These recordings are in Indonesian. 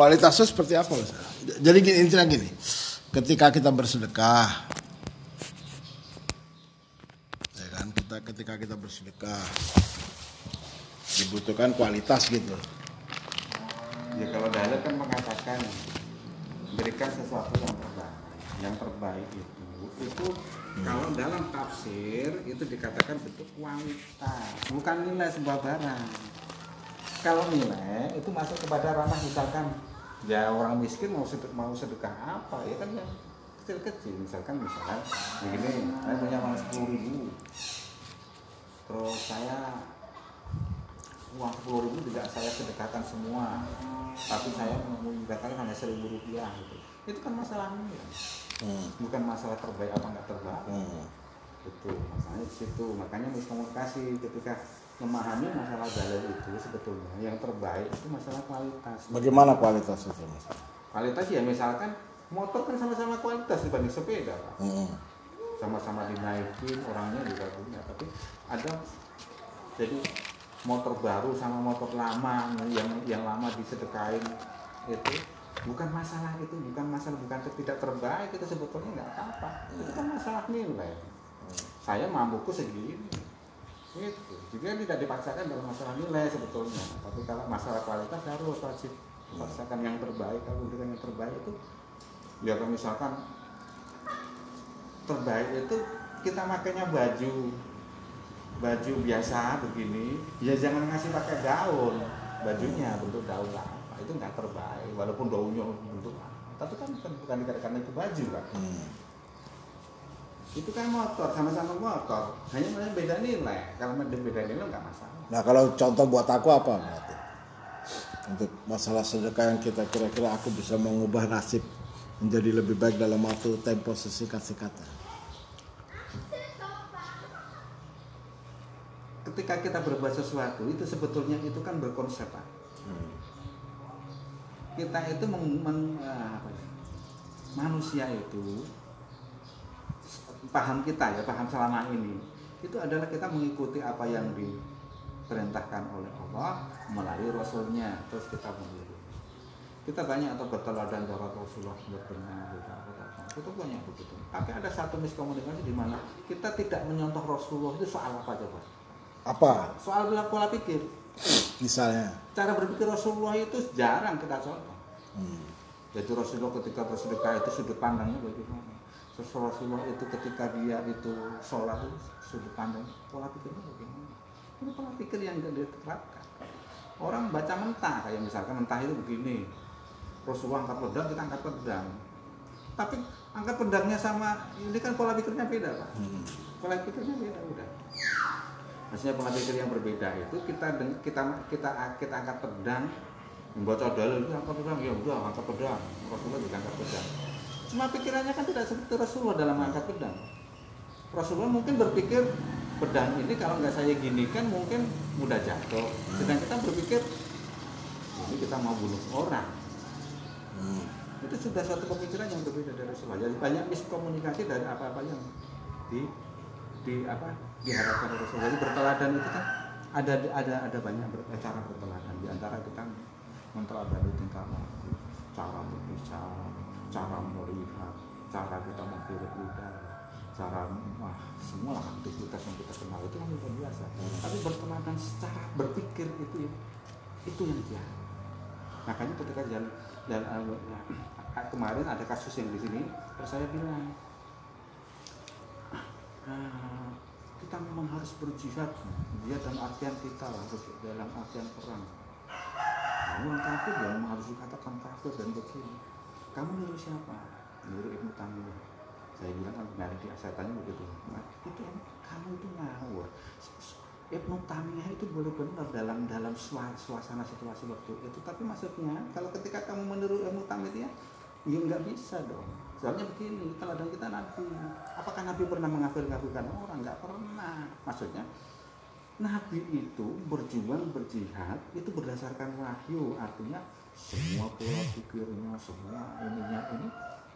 Kualitasnya seperti apa? Jadi gini, intinya gini, ketika kita bersedekah, ya kan, ketika kita bersedekah dibutuhkan kualitas gitu. Ya kalau Dalil kan mengatakan berikan sesuatu yang terbaik. Yang terbaik itu kalau dalam tafsir itu dikatakan bentuk kualitas, bukan nilai sebuah barang. Kalau nilai itu masuk kepada ranah misalkan ya orang miskin mau sedekah apa ya kan yang kecil-kecil misalkan begini, saya punya uang 10.000, terus saya uang 10.000 tidak saya sedekahkan semua, tapi saya menyedekahkan hanya Rp1.000 gitu. Itu kan masalahnya ya? Bukan masalah terbaik apa nggak terbaik. Itu masalahnya di situ, makanya miskomunikasi ketika memahami masalah Dalil itu sebetulnya yang terbaik itu masalah kualitas. Bagaimana kualitas itu, Mas? Kualitas ya misalkan motor kan sama-sama kualitas dibanding sepeda, Pak. Sama-sama dinaikin, orangnya juga punya, tapi ada jadi motor baru sama motor lama yang lama disedekain itu bukan masalah, itu bukan masalah, bukan tidak terbaik itu sebetulnya, nggak apa-apa. Itu kan masalah nilai. Saya mampuku segini itu juga tidak dipaksakan dalam masalah nilai sebetulnya, tapi kalau masalah kualitas harus wajib paksakan yang terbaik. Kalau berikan yang terbaik itu ya kalau misalkan terbaik itu kita makainya baju biasa begini ya, jangan ngasih pakai daun, bajunya bentuk daun lah, itu nggak terbaik walaupun daunnya bentuk, tapi kan bukan dikatakan itu baju kan. Itu kan motor, sama-sama motor, hanya beda nilai. Kalau beda nilai nggak masalah. Nah kalau contoh buat aku apa berarti? Untuk masalah sedekah yang kita kira-kira aku bisa mengubah nasib menjadi lebih baik dalam waktu tempo sesingkat-singkatnya. Ketika kita berbuat sesuatu itu sebetulnya itu kan berkonsep, Pak. Kita itu manusia itu paham kita ya, paham selama ini itu adalah kita mengikuti apa yang diperintahkan oleh Allah melalui Rasulnya, terus kita meniru. Kita banyak atau berteladan dari Rasulullah itu banyak begitu. Tapi ada satu miskomunikasi di mana kita tidak mencontoh Rasulullah itu soal apa coba? Apa? Soal pola pikir. Misalnya. Cara berpikir Rasulullah itu jarang kita contoh. Jadi Rasulullah ketika bersedekah itu sudut pandangnya bagaimana? Rasulullah itu ketika dia itu sholat sudut pandang pola pikirnya bagaimana? Ini pola pikir yang tidak diterapkan. Orang baca mentah, kayak misalkan mentah itu begini, Rasulullah angkat pedang, kita angkat pedang, tapi angkat pedangnya sama, ini kan pola pikirnya beda, Pak. Pola pikirnya beda, udah. Maksudnya pola pikir yang berbeda itu kita angkat pedang, membaca Dalil itu angkat pedang, ya udah angkat pedang, Rasulullah juga angkat pedang. Cuma pikirannya kan tidak seperti Rasulullah dalam angkat pedang. Rasulullah mungkin berpikir pedang ini kalau nggak saya ginikan mungkin mudah jatuh. Sedang kita berpikir ini kita mau bunuh orang. Itu sudah suatu pemikiran yang berbeda dari Rasulullah. Jadi banyak miskomunikasi dari apa-apa yang diharapkan Rasulullah. Jadi berteladan itu kan ada banyak cara berteladan. Di antara kita menteladani tingkah laku, cara berbicara, cara melihat, cara kita menghirup udara, cara semua aktivitas yang kita kenal itu kan luar biasa. Tapi bertemakan secara berpikir itu yang jarang. Makanya ketika dan kemarin ada kasus yang di sini, terus saya bilang kita memang harus berjihad, dia dalam artian kita harus dalam artian perang. Orang kafir ya memang harus dikatakan kafir dan begini. Kamu niru siapa? Niru Ibnu Taimiyah. Saya bilang kan benar, saya tanya begitu. Nah, itu kamu itu ngawur. Ibnu Taimiyah itu boleh benar dalam suasana situasi waktu itu, tapi maksudnya kalau ketika kamu meniru Ibnu Taimiyah ya nggak bisa dong. Soalnya begini, teladan kita Nabi. Apakah Nabi pernah mengafir-ngafirkan orang? Nggak pernah. Maksudnya Nabi itu berjuang berjihad itu berdasarkan wahyu, artinya semua pola pikirnya, semua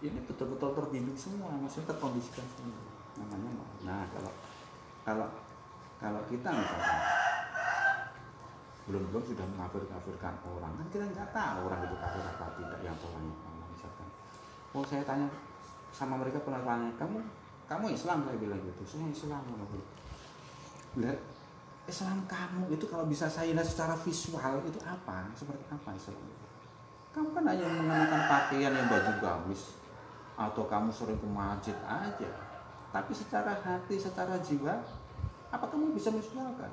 ini betul-betul terbimbing semua, maksudnya terkondisikan semua, namanya. Nah kalau kita misalnya belum sudah mengkafir-kafirkan orang, kan kita nggak tahu orang itu kafir apa tidak, yang orang misalkan, oh saya tanya sama mereka, pernah tanya, kamu Islam, saya bilang gitu, saya Islam, lihat Islam kamu itu kalau bisa saya lihat secara visual itu apa, seperti apa Islam itu? Kamu kan hanya mengenakan pakaian yang baju gamis, atau kamu sering ke masjid aja, tapi secara hati, secara jiwa, apa kamu bisa mensuarakan?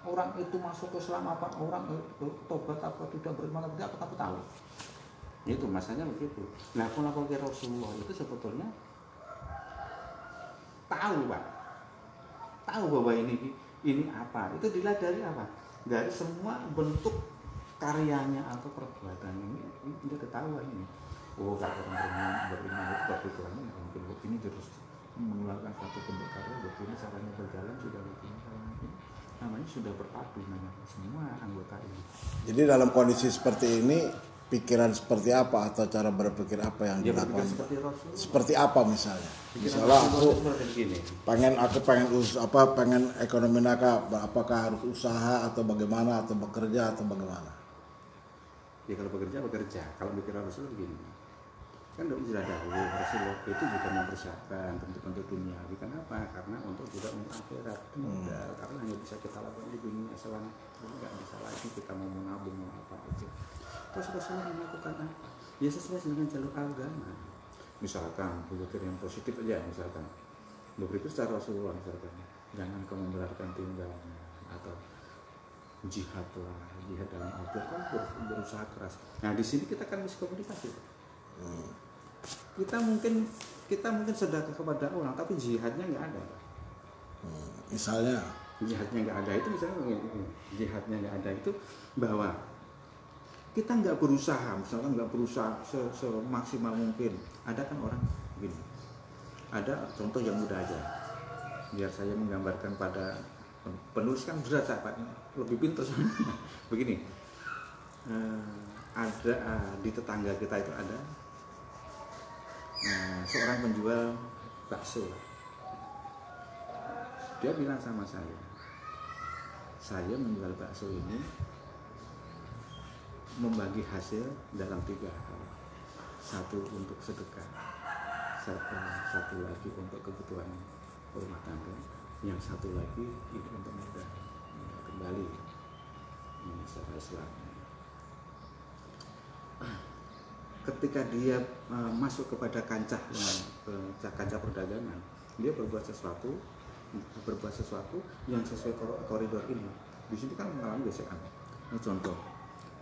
Orang itu masuk ke Islam apa, orang itu tobat apa tidak, beriman apa tidak, apa kamu tahu? Itu masanya begitu. Nah, pengakuan Rasulullah itu sebetulnya tahu, Pak. Tahu bahwa ini apa? Itu dilihat dari apa? Dari semua bentuk karyanya atau perbuatannya ini tidak ketahuan ini. Oh, kalau orang beriman itu perbuatannya mungkin begini terus mengeluarkan satu bentuk karya begini, caranya berjalan sudah begini, namanya sudah berpadu namanya semua anggota ini. Jadi dalam kondisi seperti ini, pikiran seperti apa atau cara berpikir apa yang dilakukan? Seperti apa misalnya? Misalnya aku pengen ekonomi naka, apakah harus usaha atau bagaimana, atau bekerja atau bagaimana? Ya kalau bekerja, kalau pikiran Rasul begini. Kan sudah dahulu Rasulullah itu juga mempersiapkan bentuk-bentuk dunia. Kenapa? Karena untuk tidak akhirat. Karena hanya bisa kita lakukan di dunia, selama tidak bisa lagi kita mau menabung apa aja. Terus Rasulullah melakukan apa? Ya sesuai dengan jalur agama. Misalkan berpikir yang positif aja, misalkan berpikir secara Rasulullah, misalkan jangan kau memberatkan tinggalnya, atau jihad dalam Al-Qur'an, berusaha keras. Nah di sini kita kan miskomunikasi. Kita mungkin sedekah kepada orang, tapi jihadnya nggak ada. Misalnya jihadnya nggak ada itu, misalnya jihadnya nggak ada itu bahwa kita nggak berusaha, misalnya nggak berusaha semaksimal mungkin. Ada kan orang begini, ada contoh yang mudah aja biar saya menggambarkan pada penulis, kan berat Pak, lebih pintar begini. Ada di tetangga kita itu ada seorang penjual bakso. Dia bilang sama saya menjual bakso ini membagi hasil dalam 3 hal. 1 untuk sedekah, 1 lagi untuk kebutuhan rumah tangga, yang 1 lagi itu untuk mereka kembali secara Islam. Ketika dia masuk kepada kancah perdagangan, dia berbuat sesuatu yang sesuai koridor ini. Di sini kan mengalami gesekan. Ini contoh.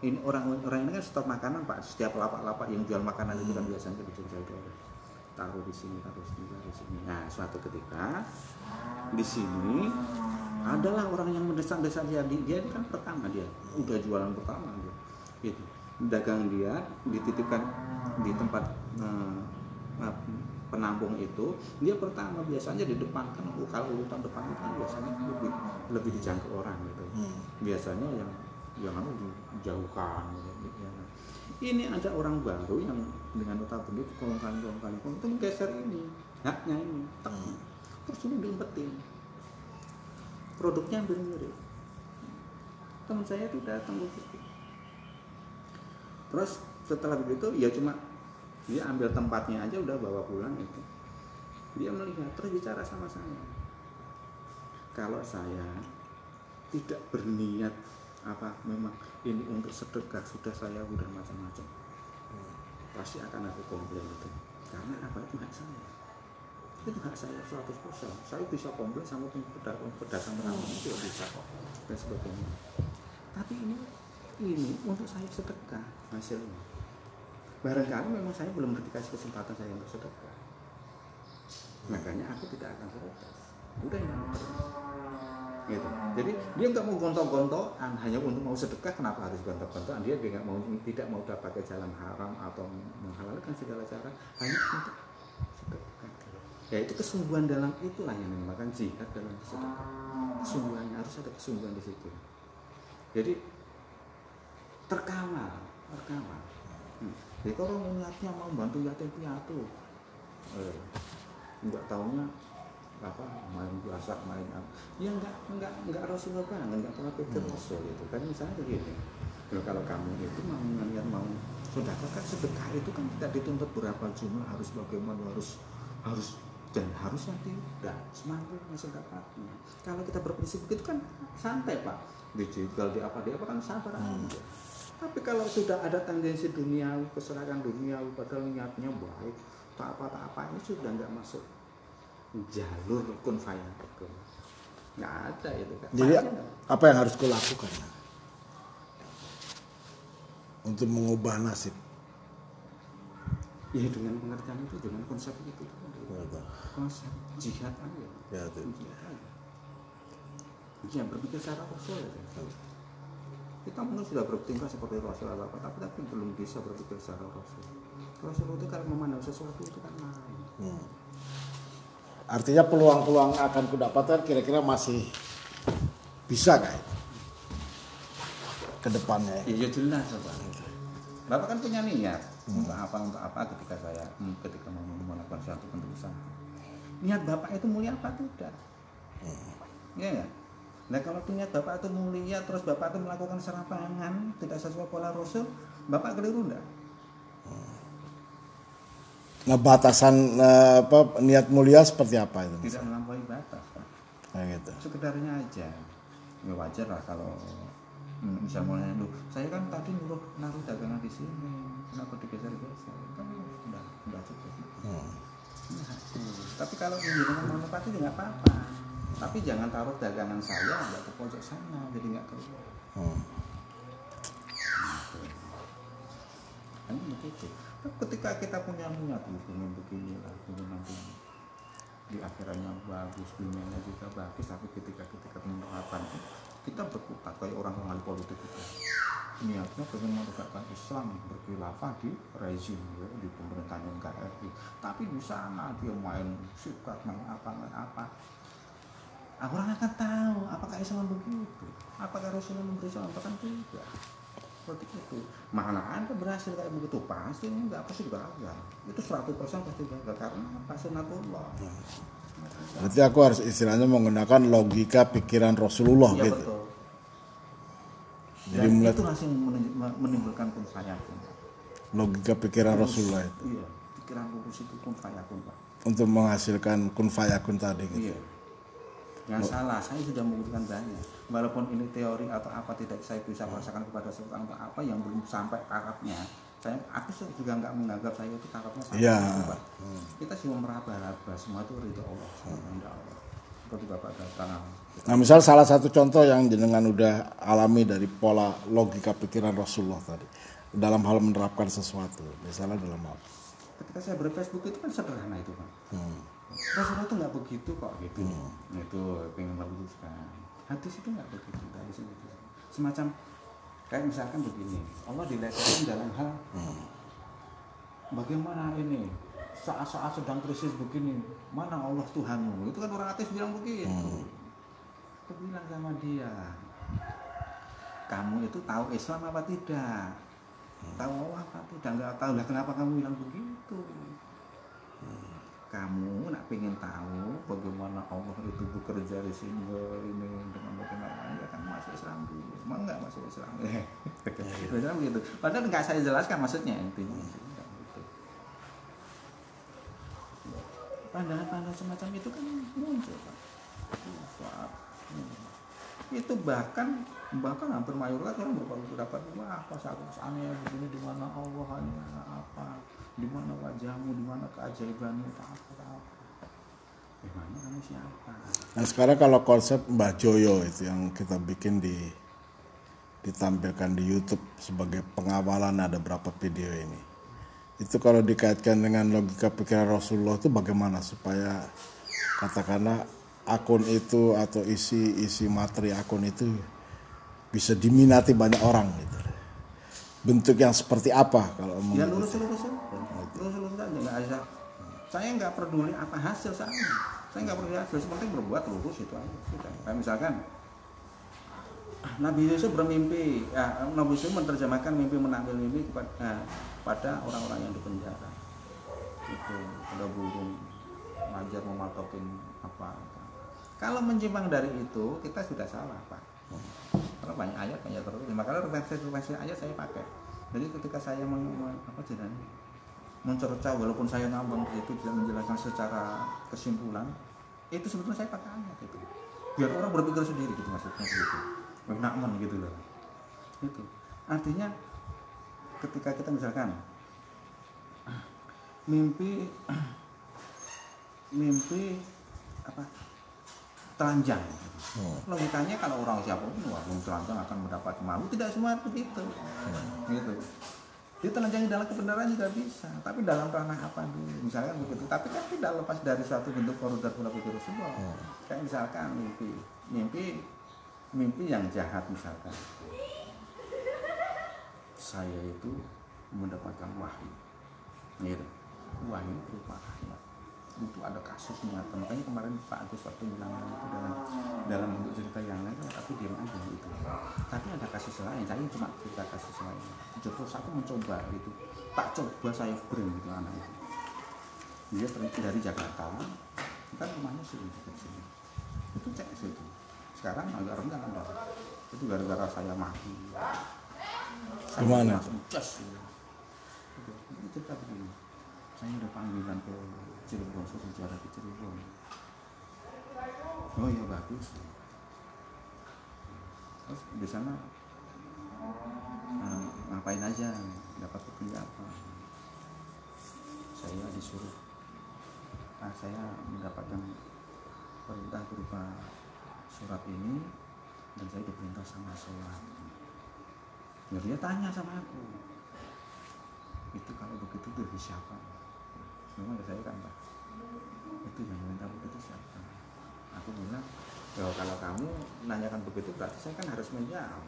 Ini orang ini kan stok makanan Pak. Setiap lapak-lapak yang jual makanan itu kan biasanya dijual orang. Taruh di sini, taruh di sini. Nah, suatu ketika di sini adalah orang yang mendesak-desak dia kan pertama, dia udah jualan pertama gitu. Dagang dia dititipkan di tempat penampung itu, dia pertama biasanya di depan, kan kalau urutan depan itu kan biasanya lebih dijangkau orang gitu. Biasanya yang jangan dijauhkan gitu. Ini ada orang baru yang dengan otak pendek kolongkan itu menggeser ini haknya ini terus ini diumpetin, produknya hampir mirip. Teman saya itu datang begitu. Terus setelah begitu ya cuma dia ambil tempatnya aja udah bawa pulang itu. Dia melihat terus bicara sama saya. Kalau saya tidak berniat apa memang ini untuk sedekah, sudah macam-macam. Pasti akan aku komplain itu. Karena apa, itu hak saya. Itu hak saya 100%. Saya bisa komplain sama pedagang penambang itu bisa kok. Dan sebagainya. Tapi ini untuk saya sedekah hasilnya. Barangkali memang saya belum dikasih kesempatan saya untuk sedekah, makanya aku tidak akan protes. Udah ya, gitu. Jadi dia nggak mau gontok-gontokan hanya untuk mau sedekah. Kenapa harus gontok-gontokan? Dia tidak mau pakai jalan haram atau menghalalkan segala cara hanya untuk sedekah. Ya itu kesungguhan dalam itulah yang dinamakan jihad dalam sedekah. Kesungguhannya harus ada kesungguhan di situ. Jadi terkawal. Jadi kalau niatnya mau bantu yatim piatu, nggak taunya apa main gasak main apa ya nggak Rasulullah banget, nggak pernah pikir Rasul itu kan misalnya gini loh, kalau kamu itu mau niat mau sedekah kan sedekah itu kan tidak dituntut berapa jumlah harus bagaimana harus dan harus nanti udah semampu masih dapatnya. Kalau kita berprinsip begitu kan santai pak, dijual di apa kan sabar aja. Tapi kalau sudah ada tendensi duniawi, keserakahan duniawi, padahal niatnya baik, tak apa ini sudah nggak masuk jalur kun fayakun, nggak ada itu kan. Jadi apa yang harus kau lakukan untuk mengubah nasib? Ya dengan pengertian itu, dengan konsep itu. Konsep jihad aja. Ya itu. Jangan berpikir secara usul ya. Kita mungkin sudah bertingkah seperti Rasul apa, tapi belum bisa berpikir secara Rasul. Rasul itu kalau memandang sesuatu itu kan lain. Artinya peluang-peluang akan kudapatkan kira-kira masih bisa nggak ke depannya? Iya jelas Bapak. Bapak kan punya niat untuk apa ketika saya ketika mau melakukan suatu penulisan. Niat Bapak itu mulia apa tidak? Iya. Nah kalau niat Bapak itu mulia, terus Bapak itu melakukan serampangan tidak sesuai pola Rasul, Bapak keliru enggak? Nah batasan apa, niat mulia seperti apa itu? Tidak melampaui batas Pak. Nah, gitu. Sekedarnya aja. Ya wajar lah kalau bisa mulai dulu. Saya kan tadi naruh dagangan di sini, kenapa digeser-geser? Kan udah cukup. Nah, tapi kalau menggunakan monopati nggak apa-apa. Tapi jangan taruh dagangan saya nggak ke pojok sana, jadi nggak keluar. Ini begitu. Ketika kita punya niat begini di akhirannya bagus, dunianya juga bagus, tapi ketika penerapan kita berkutat kayak orang ahli politik kita. Niatnya pengen menegakkan Islam berkhilafah di rezim ya, di pemerintahan KRI. Tapi di sana dia main suka main apa. Orang akan tahu apakah Islam begitu, apakah Rasulullah memberi Islam, apakah tidak. Seperti itu. Mana ada berhasil kayak begitu? Pasti enggak, pasti gagal. Itu 100% pasti gagal karena apa? Sunatullah. Berarti aku harus istilahnya menggunakan logika pikiran Rasulullah ya, gitu. Betul. Jadi itu langsung menimbulkan kun fayakun. Logika pikiran Rasulullah itu. Iya, pikiran lurus itu kun fayakun, Pak. Untuk menghasilkan kun fayakun tadi gitu. Iya. Nggak salah, saya sudah menggunakan banyak. Walaupun ini teori atau apa tidak saya bisa merasakan kepada seorang apa yang belum sampai tarafnya. Aku juga nggak menganggap saya itu tarafnya sampai itu, Pak. Kita cuma meraba-raba, semua itu ridho Allah, kehendak Allah. Seperti Bapak datang. Nah, misal salah satu contoh yang jenengan udah alami dari pola logika pikiran Rasulullah tadi dalam hal menerapkan sesuatu, misalnya dalam hal. Ketika saya berFacebook itu kan sederhana itu, Pak. Rasulullah itu nggak begitu kok gitu. Itu pengen meluruskan. Hadis itu nggak begitu. Hadis itu semacam kayak misalkan begini, Allah diletakkan dalam hal bagaimana ini saat-saat sedang krisis begini, mana Allah Tuhanmu? Itu kan orang ateis bilang begitu. Aku bilang sama dia, kamu itu tahu Islam apa tidak? Tahu Allah apa tidak? Nggak tahu lah, kenapa kamu bilang begitu? Kamu nak pengen tahu bagaimana Allah itu bekerja di sini ini dengan bagaimana ya kan masuk Islam dulu, emang nggak masuk Islam ya? Misalnya begitu. Padahal nggak saya jelaskan maksudnya intinya. Pandangan-pandangan semacam itu kan muncul Pak. Itu bahkan hampir mayoritas orang berpendapat apa kesannya begini di mana Allah apa di mana wajahmu di mana keajaibanmu apa di mana kamu siapa. Nah sekarang kalau konsep Mbah Joyo itu yang kita bikin ditampilkan di YouTube sebagai pengawalan ada berapa video ini itu kalau dikaitkan dengan logika pikiran Rasulullah itu bagaimana supaya katakanlah akun itu atau isi materi akun itu bisa diminati banyak orang gitu. Bentuk yang seperti apa kalau ya lurus aja nggak ada. Saya nggak peduli apa hasil saya nggak peduli hasil, penting berbuat lurus itu aja. Kayak misalkan Nabi Yusuf bermimpi, Nabi Yusuf menerjemahkan menampil mimpi kepada orang-orang yang di penjara. Itu ada burung majar mematokin apa Kalau menyimpang dari itu, kita sudah salah, Pak. Karena banyak ayat, banyak terus. Makanya referensi ayat saya pakai. Jadi ketika saya mencerca, walaupun saya ngambang itu tidak menjelaskan secara kesimpulan, itu sebetulnya saya pakai ayat itu. Biar orang berpikir sendiri gitu maksudnya gitu. Menakmen gitu loh. Itu. Artinya ketika kita misalkan mimpi apa telanjang, logikanya kalau orang siapapun walaupun telanjang akan mendapat malu, tidak semua seperti itu, gitu. Dia telanjang dalam kebenaran juga bisa, tapi dalam ranah apa dulu, misalkan begitu. Tapi kan tidak lepas dari suatu bentuk korudat pola pikir semua. Kayak misalkan mimpi yang jahat misalkan, saya itu mendapatkan wahyu, gitu. Wahyu berupa ayat. Itu ada kasusnya, makanya kemarin Pak Agus waktu bilang itu dalam bentuk cerita yang lain, tapi dia aja itu. Tapi ada kasus lain, saya cuma cerita kasus lain. Terus aku mencoba gitu, tak coba saya bring gitu anak itu. Dia pergi dari Jakarta, kan rumahnya sini. Itu cek situ. Sekarang agak rendah kan, itu gara-gara saya maki. Gimana? Jas. Itu cerita begini. Saya udah panggilan ke Cirebon, suruh jalan ke Cirebon. Oh iya bagus. Terus di sana ngapain aja, dapat pekerjaan apa? Saya disuruh. Saya mendapatkan perintah berupa surat ini dan saya diperintah sama sholat. Jadi dia tanya sama aku, itu kalau begitu dari siapa? Memang ya saya kan Pak, itu yang minta begitu siapa? Aku bilang, kalau kamu nanyakan begitu berarti saya kan harus menjawab.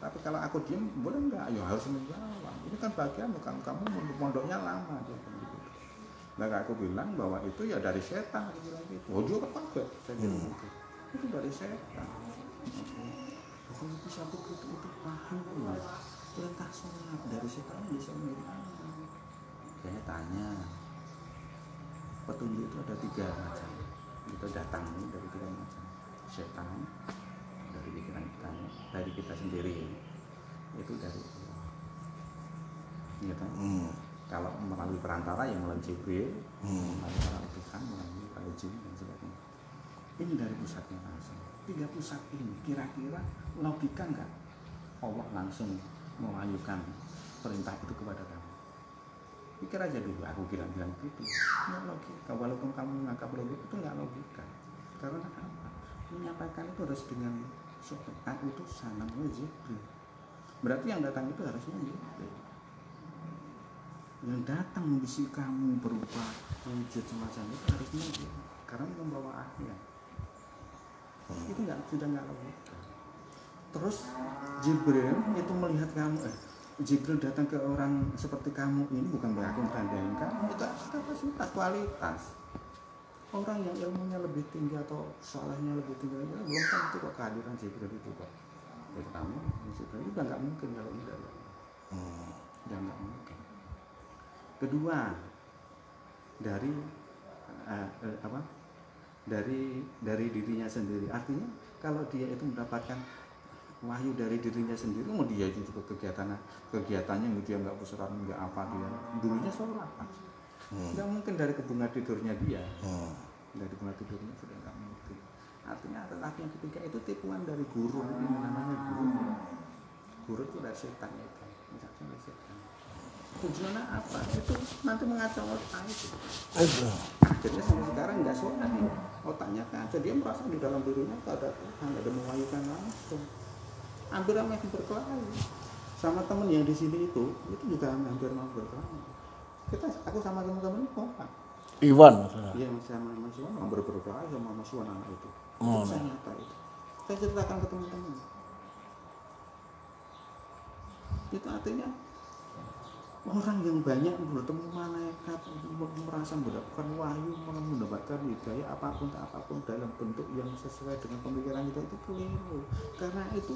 Tapi kalau aku diem boleh nggak? Ya harus menjawab. Ini kan bagian kamu mondoknya lama. Nah aku bilang bahwa itu ya dari setan. Aku bilang gitu. Oh juga kan? Saya bilang gitu. Itu dari setan. Bukan itu satu itu paham. Perintah sholat dari setan bisa menjadi. Saya tanya. Petunjuk itu ada 3 macam. Itu datang dari 3 macam. Setan dari pikiran kita, dari kita sendiri. Itu dari Allah. Iya kan? Kalau melalui perantara yang melalui Jibril, melalui Tuhan, melalui jin dan sebagainya. Ini dari pusatnya langsung. 3 pusat ini kira-kira logika nggak? Allah langsung mewahayukan perintah itu kepada kamu. Pikir aja dulu, aku bilang-bilang gitu. Nggak logika, walaupun kamu menganggap logika itu nggak logika. Karena apa? Menyampaikan itu harus dengan sopan, utusan, namanya Jibril. Berarti yang datang itu harusnya Jibril. Yang datang misi kamu berupa wujud semacam itu harusnya Jibril. Karena itu membawa akhirat. Itu sudah nggak logika. Terus Jibril itu melihat kamu, Jibril datang ke orang seperti kamu ini bukan berarti merendahkan kamu, itu kapasitas, kualitas. Orang yang ilmunya lebih tinggi atau salahnya lebih tinggi belum tentu kok kehadiran Jibril itu kok. Jadi kamu Jibril itu nggak mungkin kalau tidak ada. Udah nggak mungkin. Kedua dari apa? Dari dirinya sendiri. Artinya kalau dia itu mendapatkan wahyu dari dirinya sendiri, mau dia itu kegiatannya dia nggak besar, nggak apa dia dulunya sholat, nggak mungkin dari kebunga tidurnya dia, dari bunga tidurnya sudah nggak mungkin. Artinya tetapi yang ketiga itu tipuan dari guru, ini namanya guru itu dari setan itu, misalnya dari setan. Tujuannya apa? Itu nanti mengacau otak itu. Akhirnya sampai sekarang nggak sholat ini, otaknya kacau, dia merasa di dalam dirinya nggak ada mewahayukan langsung. Hampir masih berkelahi sama temen yang di sini itu juga hampir mau berkelahi. Aku sama teman-teman kompak. Iwan maksudnya? Iya, sama Mas Iwan hampir berkelahi sama Mas Iwan anak itu. Itu saya nyata itu. Saya ceritakan ke teman-teman. Itu artinya orang yang banyak bertemu malaikat merasa mendapatkan wahyu, mendapatkan hidayah apapun dalam bentuk yang sesuai dengan pemikiran kita itu keliru. Karena itu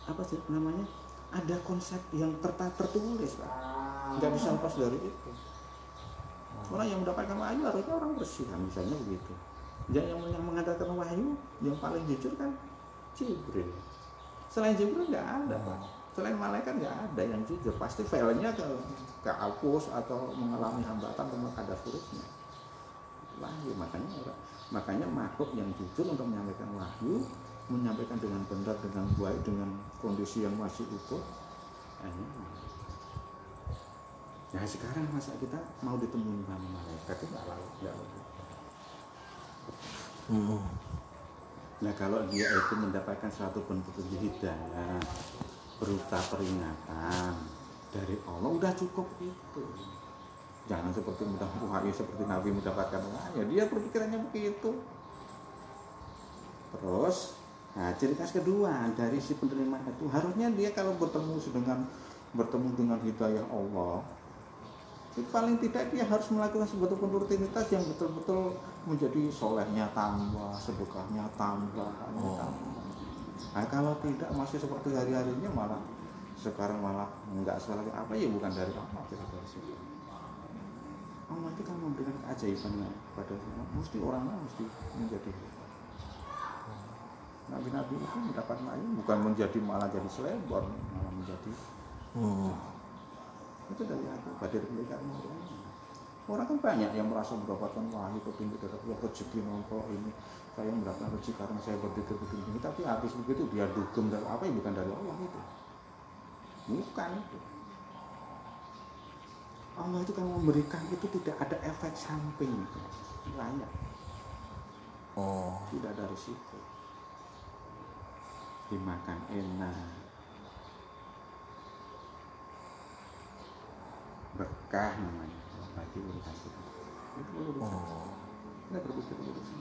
apa sih namanya, ada konsep yang tertulis Pak, nggak bisa lepas dari itu. Orang yang mendapatkan wahyu harusnya orang bersih, misalnya begitu. yang mengadakan wahyu yang paling jujur kan Jibril. Selain Jibril nggak ada Pak, selain malaikat nggak ada yang jujur, pasti failnya ke apus atau mengalami hambatan karena kadar hurufnya wahyu. Makanya makhluk yang jujur untuk menyampaikan wahyu, menyampaikan dengan benar, dengan baik, dengan kondisi yang masih utuh. Nah sekarang masa kita mau ditemuin sama malaikat itu nggak lalu, nggak lalu. Nah kalau dia itu mendapatkan suatu bentuk hidayah berupa peringatan dari Allah, udah cukup itu. Jangan seperti mudah wahyu, seperti Nabi mendapatkan wahyu, dia berpikirannya begitu. Terus, nah ciri khas kedua dari si penerima itu, harusnya dia kalau bertemu dengan hidayah Allah, itu paling tidak dia harus melakukan sebuah rutinitas yang betul-betul menjadi solehnya tambah, sedekahnya tambah, tambah. Nah kalau tidak masih seperti hari-harinya, malah sekarang malah nggak soleh apa ya, bukan dari Allah kira-kira sih. Allah itu kan memberikan keajaiban kepada semua, mesti orangnya mesti menjadi Nabi-nabi itu mendapat wahyu bukan menjadi malah jadi selebar, malah menjadi itu dari aku pada mereka orang kan banyak yang merasa mendapatkan wahyu petunjuk dari Allah, rezeki nongkrong ini saya mendapatkan rezeki karena saya berdiri-berdiri, tapi habis begitu dia dugem dari apa ya, bukan dari Allah itu, bukan itu. Allah itu kan memberikan itu tidak ada efek samping, banyak. Tidak ada risiko. Dimakan enak, berkah namanya bagi urusan kita. Itu urusan. Kita berpikir urusan.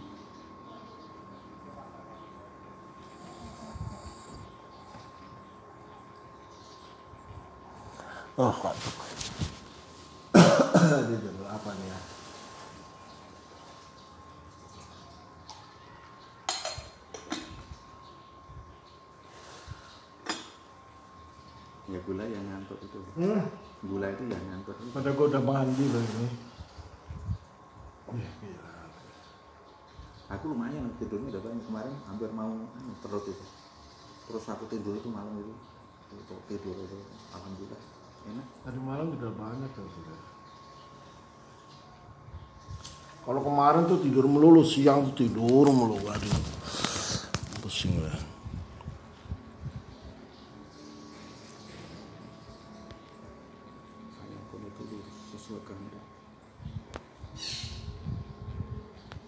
Judul apa nih ya? Ya gula yang ngantuk itu. Gula itu yang ngantuk. Padahal gue udah mandi loh ini. Aku lumayan tidurnya udah banyak, kemarin hampir mau terus itu. Terus aku tidur itu malam itu. Tidur itu alhamdulillah enak. Tadi malam udah banyak ya sudah. Kalau kemarin tuh tidur melulu, siang tuh tidur melulu, aduh pusing lah.